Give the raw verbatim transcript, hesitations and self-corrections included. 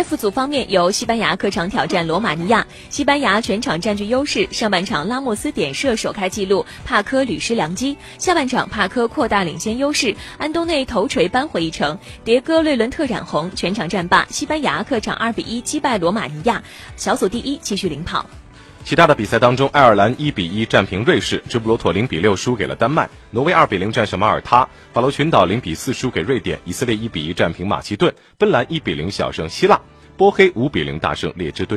F 组方面，由西班牙客场挑战罗马尼亚，西班牙全场占据优势，上半场拉莫斯点射首开纪录，帕科屡失良机；下半场帕科扩大领先优势，安东内头锤扳回一城，迭戈·瑞伦特染红，全场战罢。西班牙客场二比一击败罗马尼亚，小组第一继续领跑。其他的比赛当中，爱尔兰一比一战平瑞士，直布罗陀零比六输给了丹麦，挪威二比零战胜马耳他，法罗群岛零比四输给瑞典，以色列一比一战平马其顿，芬兰一比零小胜希腊，波黑五比零大胜列支敦士。